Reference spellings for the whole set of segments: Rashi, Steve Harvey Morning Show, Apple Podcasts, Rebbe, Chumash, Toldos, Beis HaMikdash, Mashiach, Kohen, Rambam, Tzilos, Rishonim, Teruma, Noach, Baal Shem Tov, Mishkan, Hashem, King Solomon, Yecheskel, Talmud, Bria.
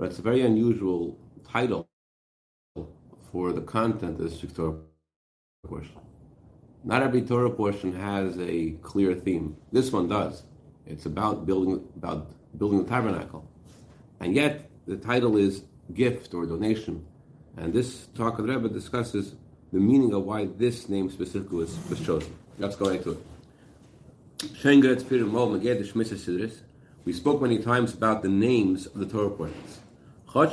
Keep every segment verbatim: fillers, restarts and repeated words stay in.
But it's a very unusual title for the content of this Torah portion. Not every Torah portion has a clear theme. This one does. It's about building about building the tabernacle. And yet, the title is gift or donation. And this talk of the Rebbe discusses the meaning of why this name specifically was, was chosen. Let's go into it. We spoke many times about the names of the Torah portions. Although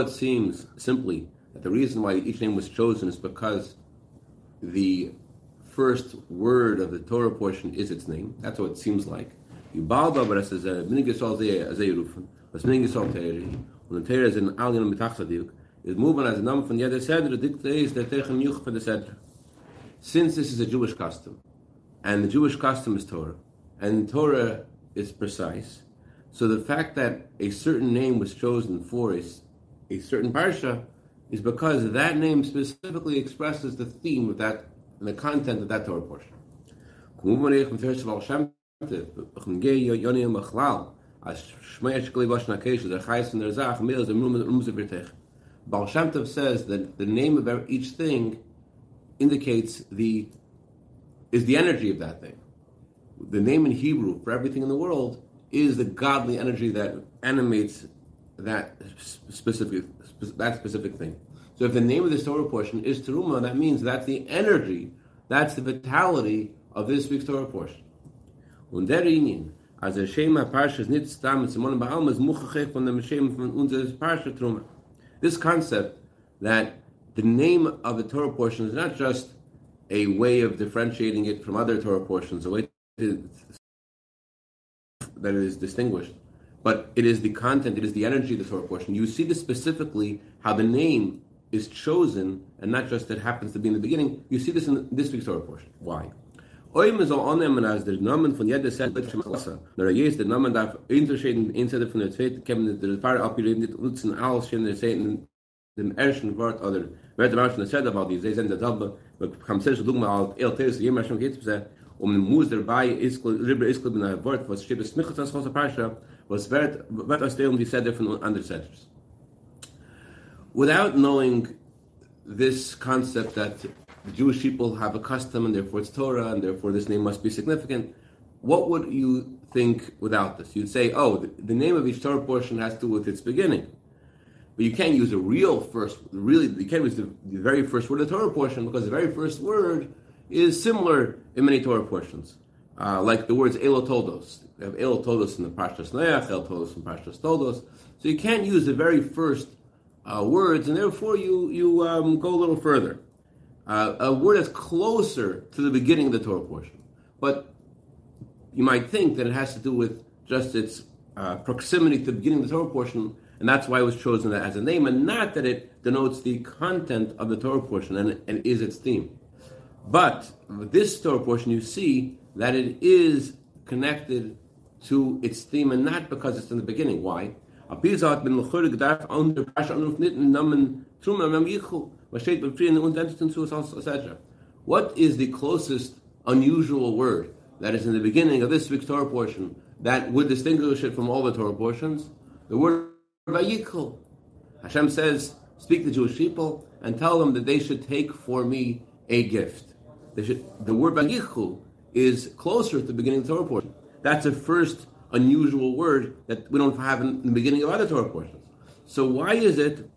it seems simply that the reason why each name was chosen is because the first word of the Torah portion is its name. That's what it seems like. Since this is a Jewish custom, and the Jewish custom is Torah, and Torah is precise, so the fact that a certain name was chosen for a, a certain parsha is because that name specifically expresses the theme of that and the content of that Torah portion. Baal Shem Tov says that the name of each thing indicates the is the energy of that thing. The name in Hebrew for everything in the world is the godly energy that animates that specific that specific thing. So if the name of this Torah portion is Teruma, that means that's the energy, that's the vitality of this week's Torah portion. This concept that the name of the Torah portion is not just a way of differentiating it from other Torah portions, a way to, that it is distinguished, but it is the content, it is the energy of the Torah portion. You see this specifically, how the name is chosen, and not just that happens to be in the beginning. You see this in this week's Torah portion. Why? Without knowing this concept that the Jewish people have a custom and therefore it's Torah and therefore this name must be significant, what would you think without this? You'd say, oh, the, the name of each Torah portion has to do with its beginning. But you can't use a real first, really, you can't use the, the very first word of the Torah portion, because the very first word is similar in many Torah portions. Uh, like the words Elo Toldos. They have Elo Toldos in the Parshas Noach, Elo Toldos in Parshas Toldos. So you can't use the very first uh, words, and therefore you, you um, go a little further. Uh, a word that's closer to the beginning of the Torah portion. But you might think that it has to do with just its uh, proximity to the beginning of the Torah portion, and that's why it was chosen as a name, and not that it denotes the content of the Torah portion and, and is its theme. But with this Torah portion, you see that it is connected to its theme, and not because it's in the beginning. Why? What is the closest unusual word that is in the beginning of this week's Torah portion that would distinguish it from all the Torah portions? The word Vayikhl. Hashem says, speak to the Jewish people and tell them that they should take for me a gift. They should, the word Vayikhl is closer to the beginning of the Torah portion. That's the first unusual word that we don't have in the beginning of other Torah portions. So why is it,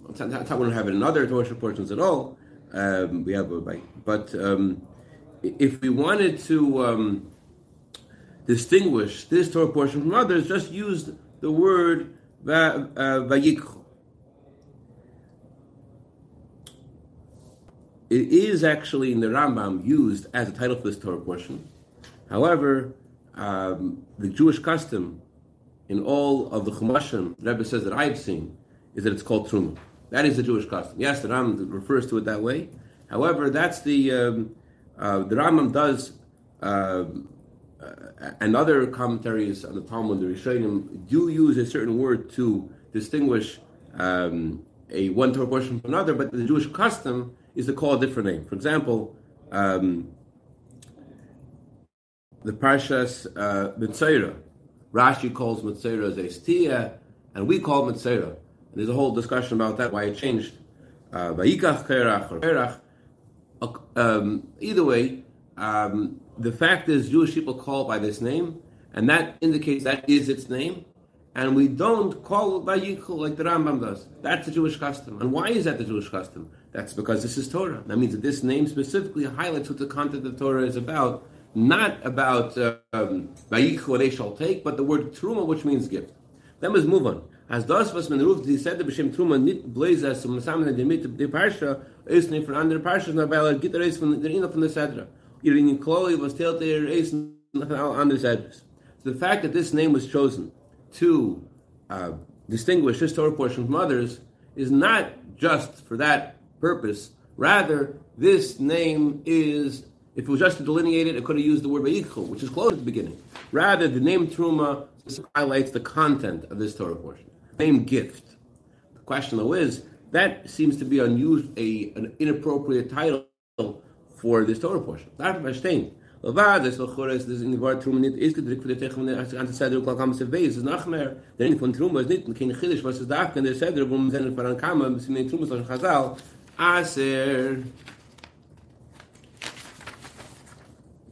we don't have it in other Torah portions at all, um, we have, but um, if we wanted to um, distinguish this Torah portion from others, just use the word Va, uh, vayikhu. It is actually in the Rambam used as a title for this Torah portion. However, um, the Jewish custom in all of the Chumashim, the Rebbe says that I've seen, is that it's called Truma. That is the Jewish custom. Yes, the Rambam refers to it that way. However, that's the um, uh, the Rambam does. Uh, Uh, and other commentaries on the Talmud, the Rishonim, do use a certain word to distinguish um, a one Torah portion from another, but the Jewish custom is to call a different name. For example, um, the Parshas Mitzayra, Rashi calls Matzera as a Stia, and we call Matzera. And there's a whole discussion about that, why it changed. Uh, Vayikach Kerach or Kerach. Um, either way, um, the fact is Jewish people call by this name, and that indicates that is its name. And we don't call it by Yichul like the Rambam does. That's a Jewish custom. And why is that the Jewish custom? That's because this is Torah. That means that this name specifically highlights what the content of Torah is about, not about uh, um, by Yichul they shall take, but the word Truma, which means gift. Then let's move on. As das was man ruft, he said the B'Shem Truma nit blazes some samen demit de parsha is name for under parsha na bala get race from the in of the Sedra. You're in Chloe was tell there is on the Sedra. The fact that this name was chosen to uh, distinguish this Torah portion from others is not just for that purpose. Rather, this name is, if it was just to delineate it, it could have used the word Ba'ichul, which is close at the beginning. Rather, the name Truma highlights the content of this Torah portion. Name gift. The question, though, is, that seems to be unused, a, an inappropriate title for this Torah portion. This is in the word Truma is gedrückt für die Technik und ganze Zeit und kommen zu Beis ist nachher denn von Truma ist nicht kein Khidish was da kann der Sedra vom seinen Faran kam ein bisschen Truma so Khazal Aser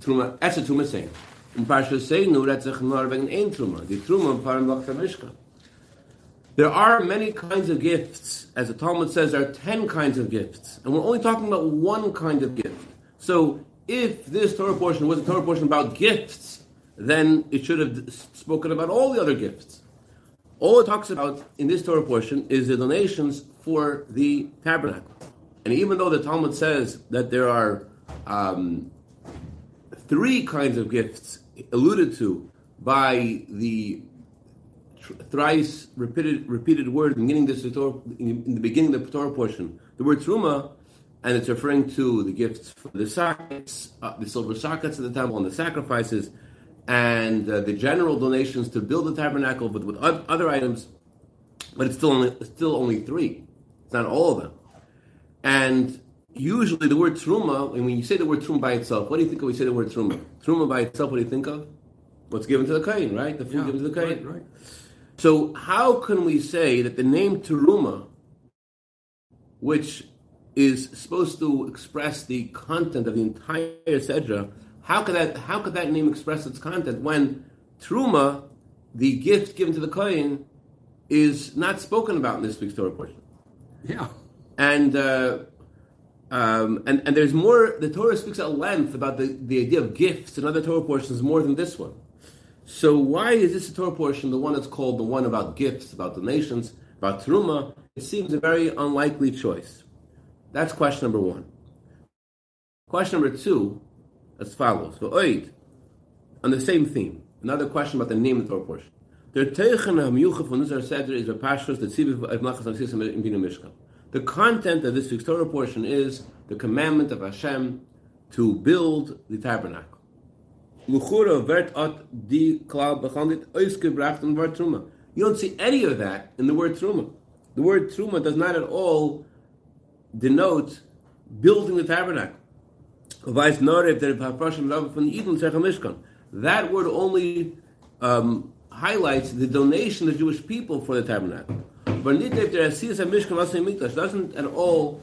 Truma Aser Truma sein und Pasha saying nur that sich nur wegen ein Truma die Truma Faran Mishkan. There are many kinds of gifts, as the Talmud says there are ten kinds of gifts, and we're only talking about one kind of gift. So if this Torah portion was a Torah portion about gifts, then it should have spoken about all the other gifts. All it talks about in this Torah portion is the donations for the tabernacle. And even though the Talmud says that there are um, three kinds of gifts alluded to by the thrice repeated repeated word in the beginning of the Torah portion, the word Truma, and it's referring to the gifts for the sockets, uh, the silver sockets of the temple, and the sacrifices, and uh, the general donations to build the tabernacle, but with other items. But it's still only, still only three. It's not all of them. And usually the word Truma, and when you say the word Truma by itself, what do you think of when you say the word Truma? Truma by itself, what do you think of? What's given to the Kohen, right? The food yeah, given to the Kohen. Right, right. So how can we say that the name Truma, which is supposed to express the content of the entire Sedra, how could that how could that name express its content when Truma, the gift given to the Kohen, is not spoken about in this week's Torah portion? Yeah. And uh, um, and, and there's more, the Torah speaks at length about the, the idea of gifts in other Torah portions more than this one. So why is this Torah portion the one that's called the one about gifts, about donations, about Truma? It seems a very unlikely choice. That's question number one. Question number two, as follows. V'oid, on the same theme, another question about the name of the Torah portion. The content of this week's Torah portion is the commandment of Hashem to build the tabernacle. You don't see any of that in the word Truma. The word Truma does not at all denote building the tabernacle. That word only um, highlights the donation of Jewish people for the tabernacle. Doesn't at all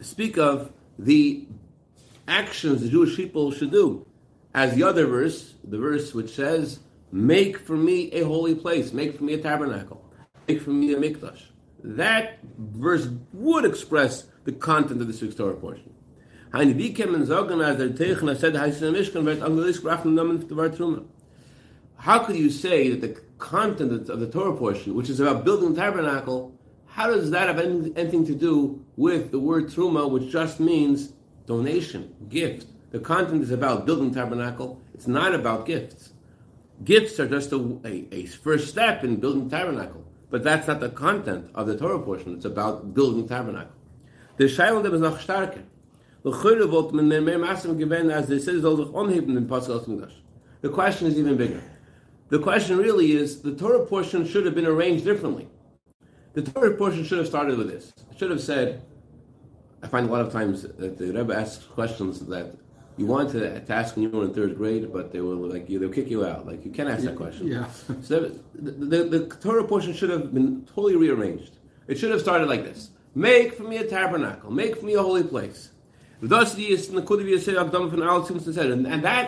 speak of the actions the Jewish people should do. As the other verse, the verse which says, make for me a holy place, make for me a tabernacle, make for me a mikdash. That verse would express the content of the sixth Torah portion. How could you say that the content of the Torah portion, which is about building the tabernacle, how does that have anything to do with the word Truma, which just means donation, gift? The content is about building the tabernacle. It's not about gifts. Gifts are just a, a, a first step in building the tabernacle. But that's not the content of the Torah portion. It's about building the tabernacle. The Shaila is noch starker. The question is even bigger. The question really is, the Torah portion should have been arranged differently. The Torah portion should have started with this. It should have said, I find a lot of times that the Rebbe asks questions that you wanted to, to ask when you were in third grade, but they were like, they'll kick you out. Like, you can't ask that question. Yeah. So the, the, the Torah portion should have been totally rearranged. It should have started like this. Make for me a tabernacle. Make for me a holy place. And that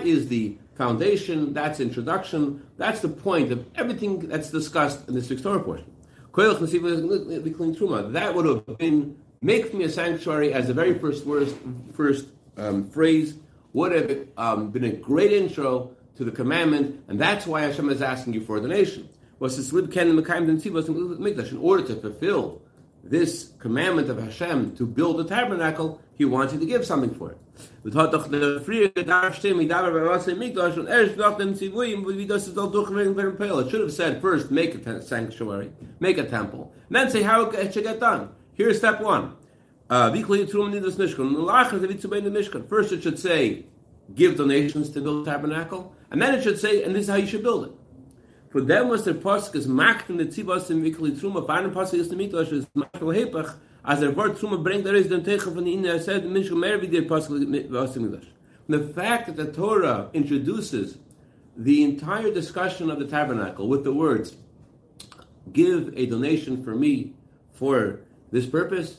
is the foundation, that's introduction, that's the point of everything that's discussed in this week's Torah portion. That would have been, make for me a sanctuary as the very first worst, first um, phrase, would have um, been a great intro to the commandment, and that's why Hashem is asking you for the nation. In order to fulfill this commandment of Hashem to build the tabernacle, he wanted to give something for it. It should have said first, make a t- sanctuary, make a temple, and then say how it should get done. Here's step one. First, it should say, give donations to build the tabernacle, and then it should say, and this is how you should build it. For them was the pasuk is machten the tzibas in vikli truma. By the pasuk is the midrash is makel heipach as the word truma brings there is the teicha from the inner side the minshul mervi the pasuk was midrash. The fact that the Torah introduces the entire discussion of the tabernacle with the words, "Give a donation for me for this purpose."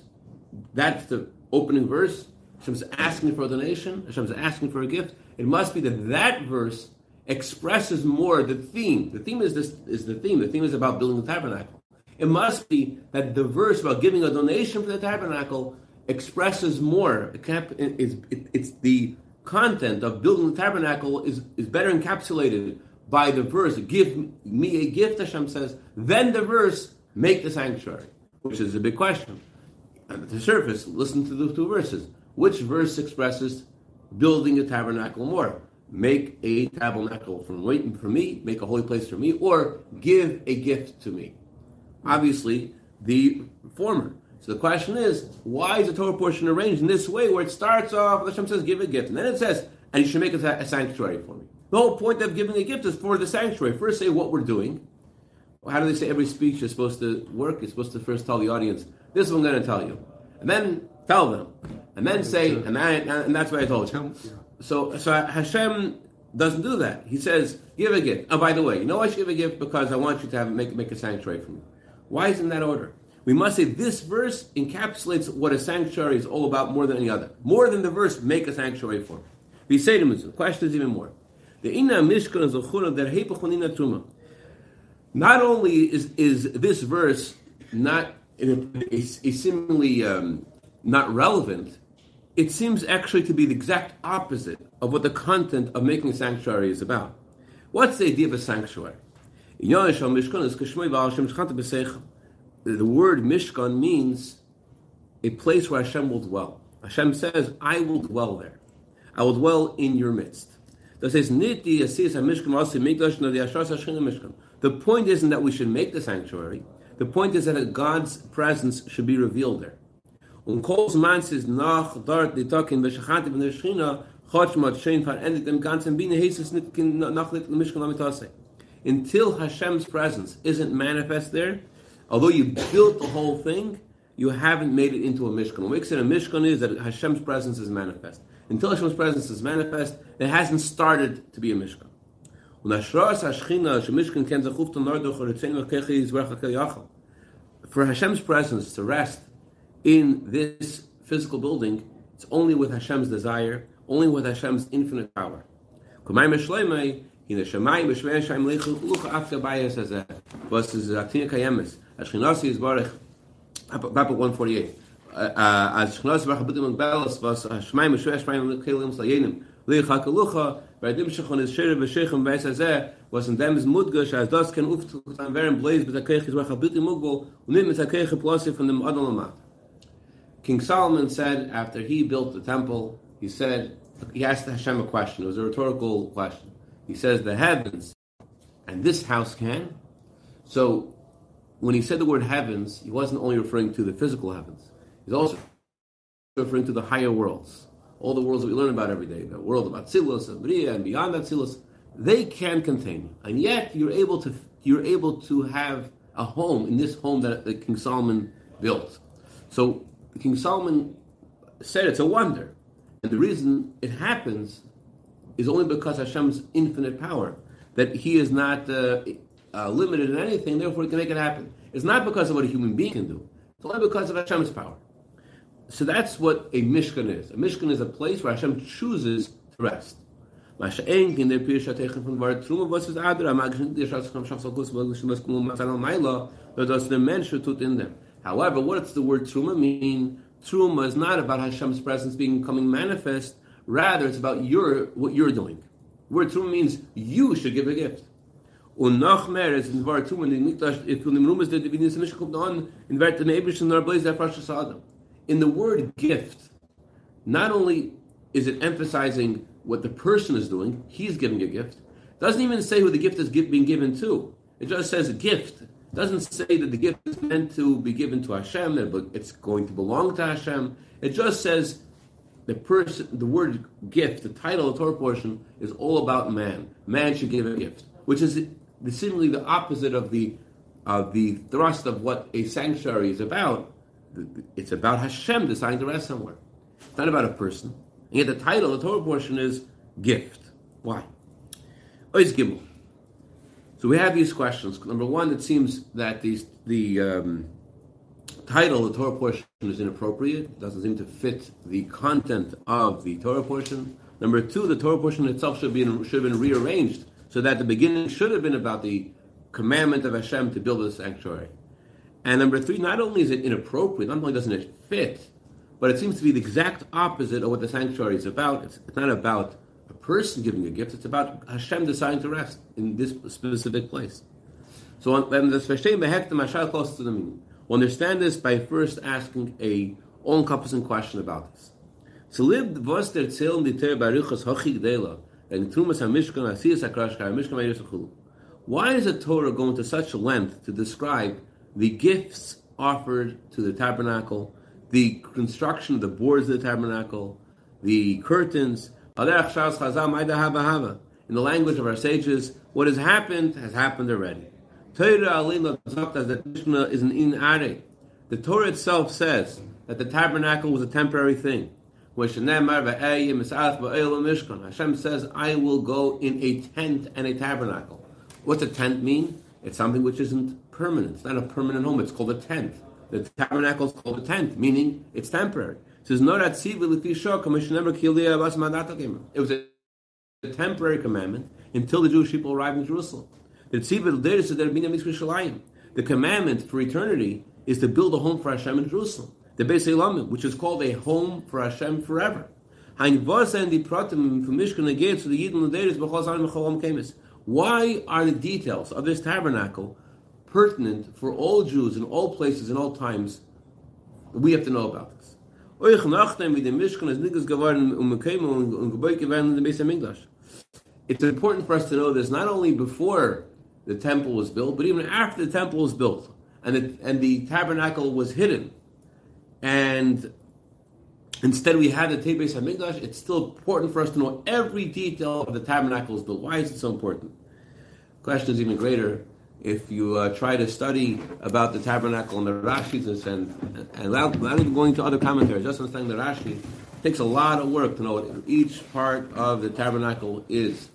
That's the opening verse. Hashem's asking for a donation. Hashem's asking for a gift. It must be that that verse expresses more the theme. The theme is this is the theme. The theme is about building the tabernacle. It must be that the verse about giving a donation for the tabernacle expresses more. It cap, it, it, it's the content of building the tabernacle is, is better encapsulated by the verse, give me a gift, Hashem says, than the verse, make the sanctuary, which is a big question. And at the surface, listen to the two verses. Which verse expresses building a tabernacle more? Make a tabernacle from waiting for me, make a holy place for me, or give a gift to me. Obviously, the former. So the question is, why is the Torah portion arranged in this way, where it starts off, Hashem says, give a gift, and then it says, and you should make a, a sanctuary for me. The whole point of giving a gift is for the sanctuary. First say what we're doing. How do they say every speech is supposed to work? It's supposed to first tell the audience, this is what I'm going to tell you. And then tell them. And then say, and, I, and that's what I told you. So, so Hashem doesn't do that. He says, give a gift. Oh, by the way, you know I should give a gift because I want you to have make make a sanctuary for me. Why is it in that order? We must say this verse encapsulates what a sanctuary is all about more than any other. More than the verse, make a sanctuary for me. We say to Mizu, the question is even more. Not only is, is this verse not a, a, a seemingly um, not relevant, it seems actually to be the exact opposite of what the content of making a sanctuary is about. What's the idea of a sanctuary? The word Mishkan means a place where Hashem will dwell. Hashem says, I will dwell there. I will dwell in your midst. The point isn't that we should make the sanctuary. The point is that God's presence should be revealed there. And until Hashem's presence isn't manifest there, although you built the whole thing, you haven't made it into a Mishkan. What makes it a Mishkan is that Hashem's presence is manifest. Until Hashem's presence is manifest, it hasn't started to be a Mishkan. For Hashem's presence to rest in this physical building, it's only with Hashem's desire, only with Hashem's infinite power. one forty-eight. Was in dem is mudgesh as das can uft an veren blaze but a kech is wach a bit mugbol und nimmt a kech plus from dem adonama. King Solomon said, after he built the temple, he said, he asked Hashem a question. It was a rhetorical question. He says, the heavens and this house can. So when he said the word heavens, he wasn't only referring to the physical heavens. He's also referring to the higher worlds. All the worlds that we learn about every day, the world about Tzilos and Bria and beyond that Tzilos, they can contain you. And yet you're able to you're able to have a home in this home that, that King Solomon built. So King Solomon said it's a wonder And the reason it happens is only because Hashem's infinite power, that He is not uh, uh, limited in anything, therefore He can make it happen. It's not because of what a human being can do. It's only because of Hashem's power. So that's what a Mishkan is. A Mishkan is a place where Hashem chooses to rest. However, what does the word Truma mean? Truma is not about Hashem's presence being becoming manifest. Rather, it's about your what you're doing. The word Truma means you should give a gift. And in the word gift, not only is it emphasizing what the person is doing, he's giving a gift, doesn't even say who the gift is being given to. It just says gift. It doesn't say that the gift is meant to be given to Hashem, but it's going to belong to Hashem. It just says the person, the word gift, the title of the Torah portion is all about man. Man should give a gift, which is seemingly the opposite of the of the thrust of what a sanctuary is about. It's about Hashem deciding to rest somewhere. It's not about a person. And yet the title of the Torah portion is gift. Why? Ois Gimel. So we have these questions. Number one, it seems that these, the um, title of the Torah portion is inappropriate. It doesn't seem to fit the content of the Torah portion. Number two, the Torah portion itself should, be, should have been rearranged so that the beginning should have been about the commandment of Hashem to build a sanctuary. And number three, not only is it inappropriate, not only doesn't it fit, but it seems to be the exact opposite of what the sanctuary is about. It's, it's not about a person giving a gift. It's about Hashem deciding to rest in this specific place. So when the Sfashem Behek the Mashal close to the meaning, we'll understand this by first asking a all-encompassing question about this. So live vos der tzel diter baruchos hochig dela and trumas hamishkan asiyas akrash kar mishkan mayusachul. Why is the Torah going to such length to describe the gifts offered to the tabernacle, the construction of the boards of the tabernacle, the curtains? In the language of our sages, what has happened has happened already. The Torah itself says that the tabernacle was a temporary thing. Hashem says, I will go in a tent and a tabernacle. What's a tent mean? It's something which isn't permanent. It's not a permanent home. It's called a tent. The tabernacle is called a tent, meaning it's temporary. It says, it was a temporary commandment until the Jewish people arrived in Jerusalem. The commandment for eternity is to build a home for Hashem in Jerusalem, the Beis Elamim, which is called a home for Hashem forever. Why are the details of this tabernacle pertinent for all Jews in all places and all times? We have to know about this. It's important for us to know this not only before the temple was built, but even after the temple was built and the, and the tabernacle was hidden. And instead we had the Beis HaMikdash. It's still important for us to know every detail of the tabernacle's build. Why is it so important? The question is even greater if you uh, try to study about the tabernacle and the Rashi's and, and, and without, without even going to other commentaries, just understanding the Rashi, it takes a lot of work to know what each part of the tabernacle is.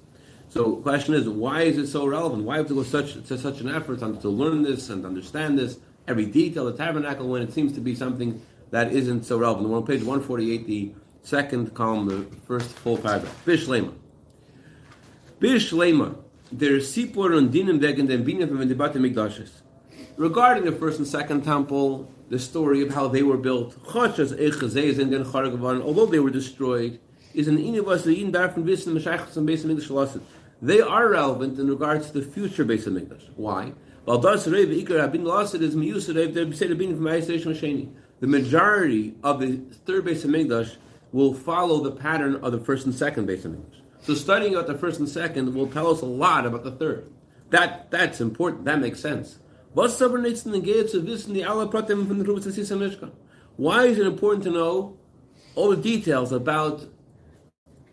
So the question is, why is it so relevant? Why have to go such, to such an effort to learn this and understand this, every detail of the tabernacle, when it seems to be something that isn't so relevant? We're on page one forty-eight, the second column, the first full paragraph. Bishlema. Bishlema. Regarding the first and second temple, the story of how they were built, although they were destroyed, is an they are relevant in regards to the future Beis HaMikdash. Why? The majority of the third Beis HaMikdash will follow the pattern of the first and second Beis HaMikdash. So studying about the first and second will tell us a lot about the third. That that's important. That makes sense. Why is it important to know all the details about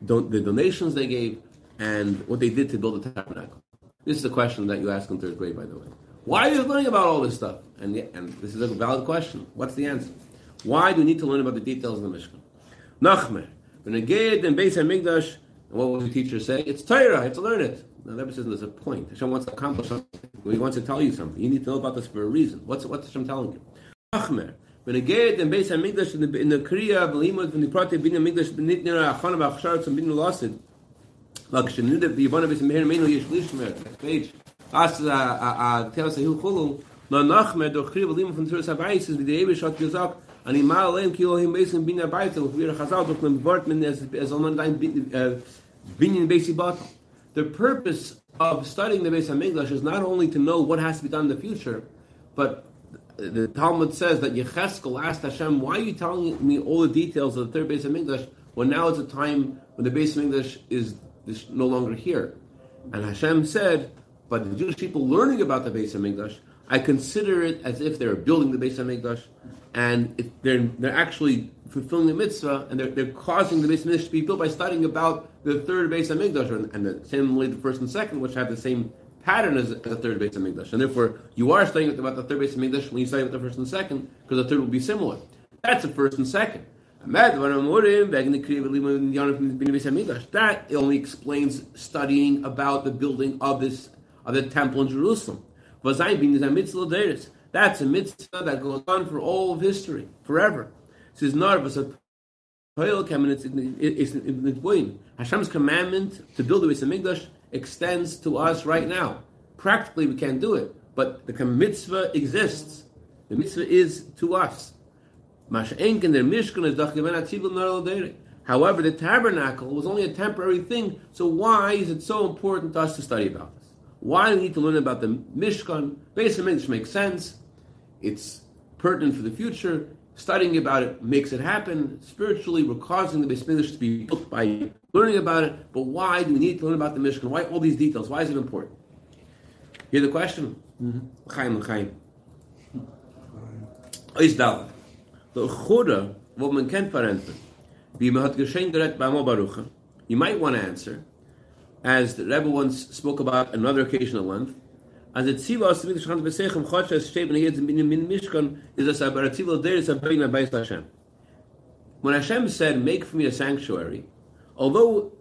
don- the donations they gave and what they did to build the tabernacle? This is a question that you ask in third grade, by the way. Why are you learning about all this stuff? And, and this is a valid question. What's the answer? Why do we need to learn about the details of the Mishkan? Nachmer. V'neged and Beis HaMikdash, and what will the teacher say? It's Torah, I have to learn it. Now Rebbe says there's a point. Hashem wants to accomplish something. He wants to tell you something. You need to know about this for a reason. What's what's Hashem telling you? Achmer. V'neged and Beis HaMikdash in the Kriya, V'limud, V'niprati, B'nei HaMikdash, B'nei Nera, Achana, V'achsharat, B'nei Nulasid. Page. The purpose of studying the Beis HaMikdash is not only to know what has to be done in the future, but the Talmud says that Yecheskel asked Hashem, why are you telling me all the details of the third Beis HaMikdash when now is a time when the Beis HaMikdash is Is no longer here? And Hashem said, but the Jewish people learning about the Beis HaMikdash, I consider it as if they're building the Beis HaMikdash, and it, they're they're actually fulfilling the mitzvah, and they're, they're causing the Beis HaMikdash to be built by studying about the third Beis HaMikdash, and, and the same the first and second, which have the same pattern as the third Beis HaMikdash. And therefore, you are studying about the third Beis HaMikdash when you study about the first and second, because the third will be similar. That's the first and second. That only explains studying about the building of this of the temple in Jerusalem. That's a mitzvah that goes on for all of history, forever. Hashem's commandment to build the Beis HaMikdash extends to us right now. Practically, we can't do it, but the mitzvah exists. The mitzvah is to us. However, the tabernacle was only a temporary thing, so why is it so important to us to study about this? Why do we need to learn about the Mishkan? Beis HaMikdash makes sense. It's pertinent for the future. Studying about it makes it happen. Spiritually, we're causing the Beis HaMikdash to be built by learning about it, but why do we need to learn about the Mishkan? Why all these details? Why is it important? Hear the question? L'chaim, l'chaim. Ois Dalet. You might want to answer, as the Rebbe once spoke about another occasion at length, as it is when Hashem said, "Make for me a sanctuary," although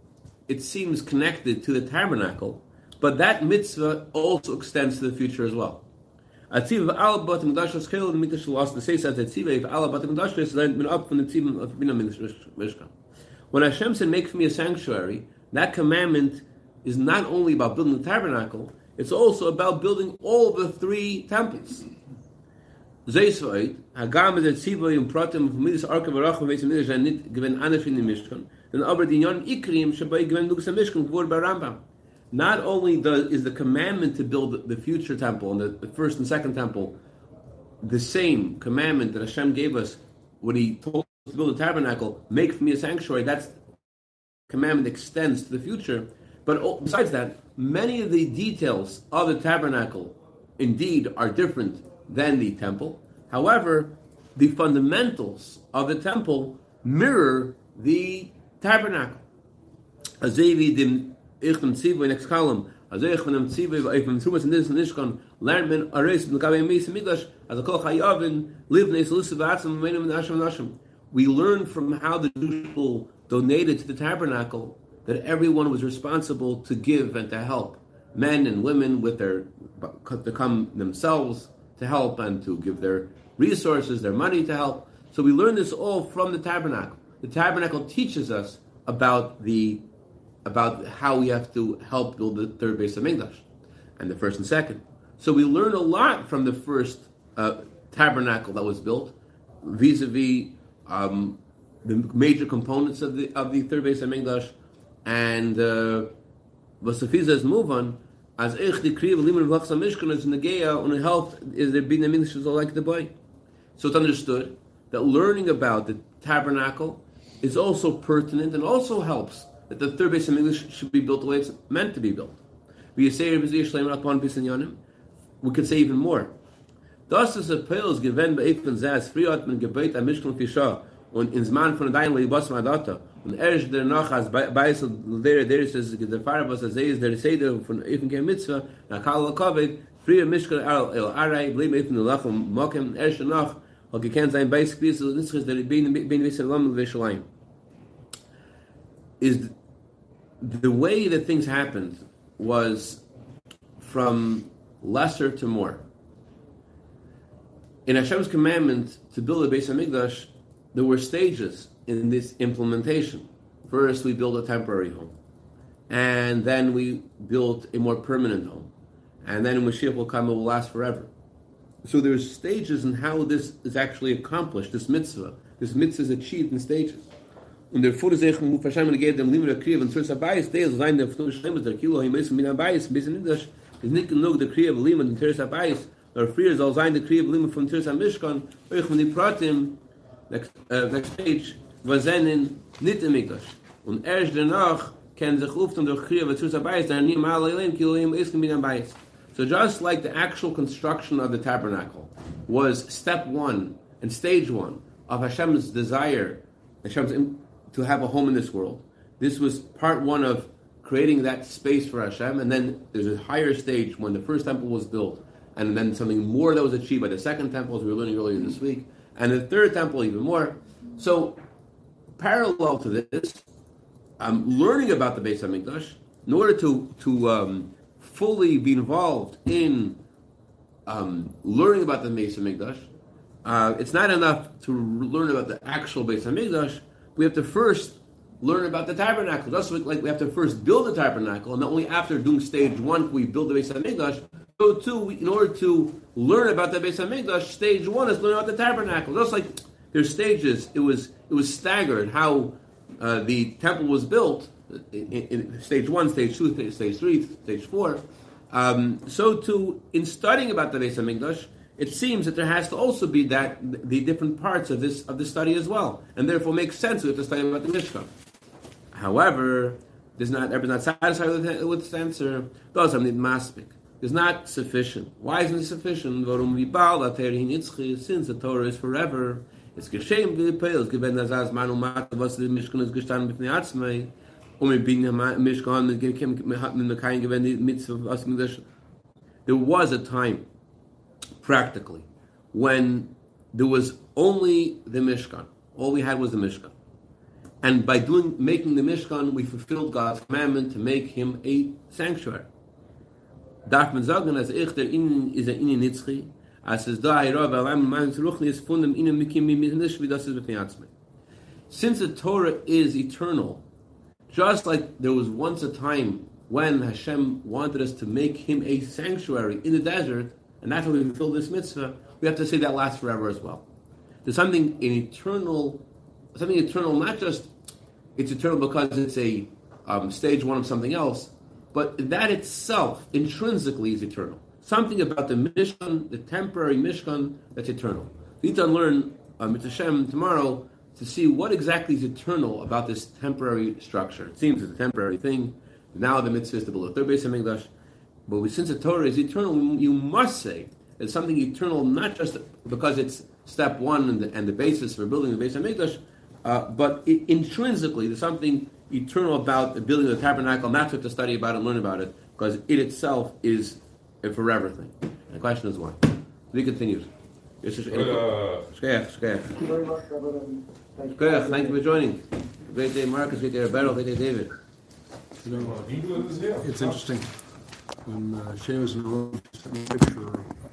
it seems connected to the tabernacle, but that mitzvah also extends to the future as well. When Hashem said, "Make for me a sanctuary," that commandment is not only about building the tabernacle, it's also about building all the three temples. Not only does, is the commandment to build the future temple and the, the first and second temple the same commandment that Hashem gave us when He told us to build a tabernacle, make for me a sanctuary, that commandment extends to the future. But all, besides that, many of the details of the tabernacle indeed are different than the temple. However, the fundamentals of the temple mirror the tabernacle. Next column. As a we learn from how the Jewish people donated to the tabernacle that everyone was responsible to give and to help, men and women with their to come themselves to help and to give their resources, their money to help. So we learn this all from the tabernacle. The tabernacle teaches us about the about how we have to help build the third Beis HaMikdash and the first and second. So we learn a lot from the first uh, tabernacle that was built vis-a-vis um, the major components of the of the third Beis HaMikdash, and Vasafiza is move on as Eich Dekriv Liman Vachsa Mishkan as Nageya on health is there being a ministry like the boy. So it's understood that learning about the tabernacle is also pertinent and also helps that the third Beis HaMikdash should be built the way it's meant to be built. We could say even more. is the way that things happened was from lesser to more. In Hashem's commandment to build a Beis HaMikdash, there were stages in this implementation. First, we built a temporary home. And then we built a more permanent home. And then Mashiach will come, it will last forever. So there's stages in how this is actually accomplished, this mitzvah. This mitzvah is achieved in stages. And therefore, Hashem gave them limit of kriya and source of bias. They designed the Hashem their kilo, he made some mina bias, based in English. Is Nikan Log the kriya of limit and source of bias. Their fears all signed the kriya of limit from source of Mishkan. Oichmani Pratim, next page, Vazenin, Nit Amikdash. And Ersh Denach can the Chluft and the kriya of source of bias, and Nim Alalim, kilo him is mina bias. So just like the actual construction of the tabernacle was step one and stage one of Hashem's desire, Hashem's to have a home in this world. This was part one of creating that space for Hashem, and then there's a higher stage when the first temple was built, and then something more that was achieved by the second temple, as we were learning earlier this week, and the third temple even more. So parallel to this, I'm learning about the Beis HaMikdash in order to to um, fully be involved in um, learning about the Beis HaMikdash. Uh, it's not enough to learn about the actual Beis HaMikdash. We have to first learn about the tabernacle. Just like we have to first build the tabernacle, and only after doing stage one can we build the Beis HaMikdash. So too, we, in order to learn about the Beis HaMikdash, stage one is learning about the tabernacle. Just like there's stages, it was it was staggered how uh, the temple was built in, in stage one, stage two, stage three, stage four. Um, so too, in studying about the Beis HaMikdash, it seems that there has to also be that the different parts of this of the study as well, and therefore makes sense we have to study about the Mishkan. However, does not ever not satisfied with, with this answer. Does not maspik. Is not sufficient. Why isn't it sufficient? Since the Torah is forever, it's geshem v'lepel. Given as as manu mat was the Mishkan is gestan b'fnei atzmei. Umi bin Mishkan mit gekem mit mekayin given the mitzvah as midash. There was a time, practically, when there was only the Mishkan. All we had was the Mishkan. And by doing making the Mishkan, we fulfilled God's commandment to make him a sanctuary. Darf man sagen, as ich der innen is a innen nitzchi, as es da ira ve'alam man's ruchni is fundem innen mikim mimish vidas is b'fniatzme. Since the Torah is eternal, just like there was once a time when Hashem wanted us to make him a sanctuary in the desert, and that's how we fulfill this mitzvah, we have to say that lasts forever as well. There's something an eternal, something eternal, not just it's eternal because it's a um, stage one of something else, but that itself intrinsically is eternal. Something about the Mishkan, the temporary Mishkan, that's eternal. We need to learn um, Mitzvah Shem tomorrow to see what exactly is eternal about this temporary structure. It seems it's a temporary thing. Now the mitzvah is to build a third Beis HaMikdash. But since the Torah is eternal, you must say it's something eternal, not just because it's step one and the, and the basis for building the Beis HaMikdash, uh, but it, intrinsically there's something eternal about the building of the tabernacle, and that's what to study about and learn about it, because it itself is a forever thing. And the question is why. He continues. Thank you for joining. Great day, Marcus. Great day, Roberto. Great day, David. It's interesting. When uh, Seamus and I looked at the picture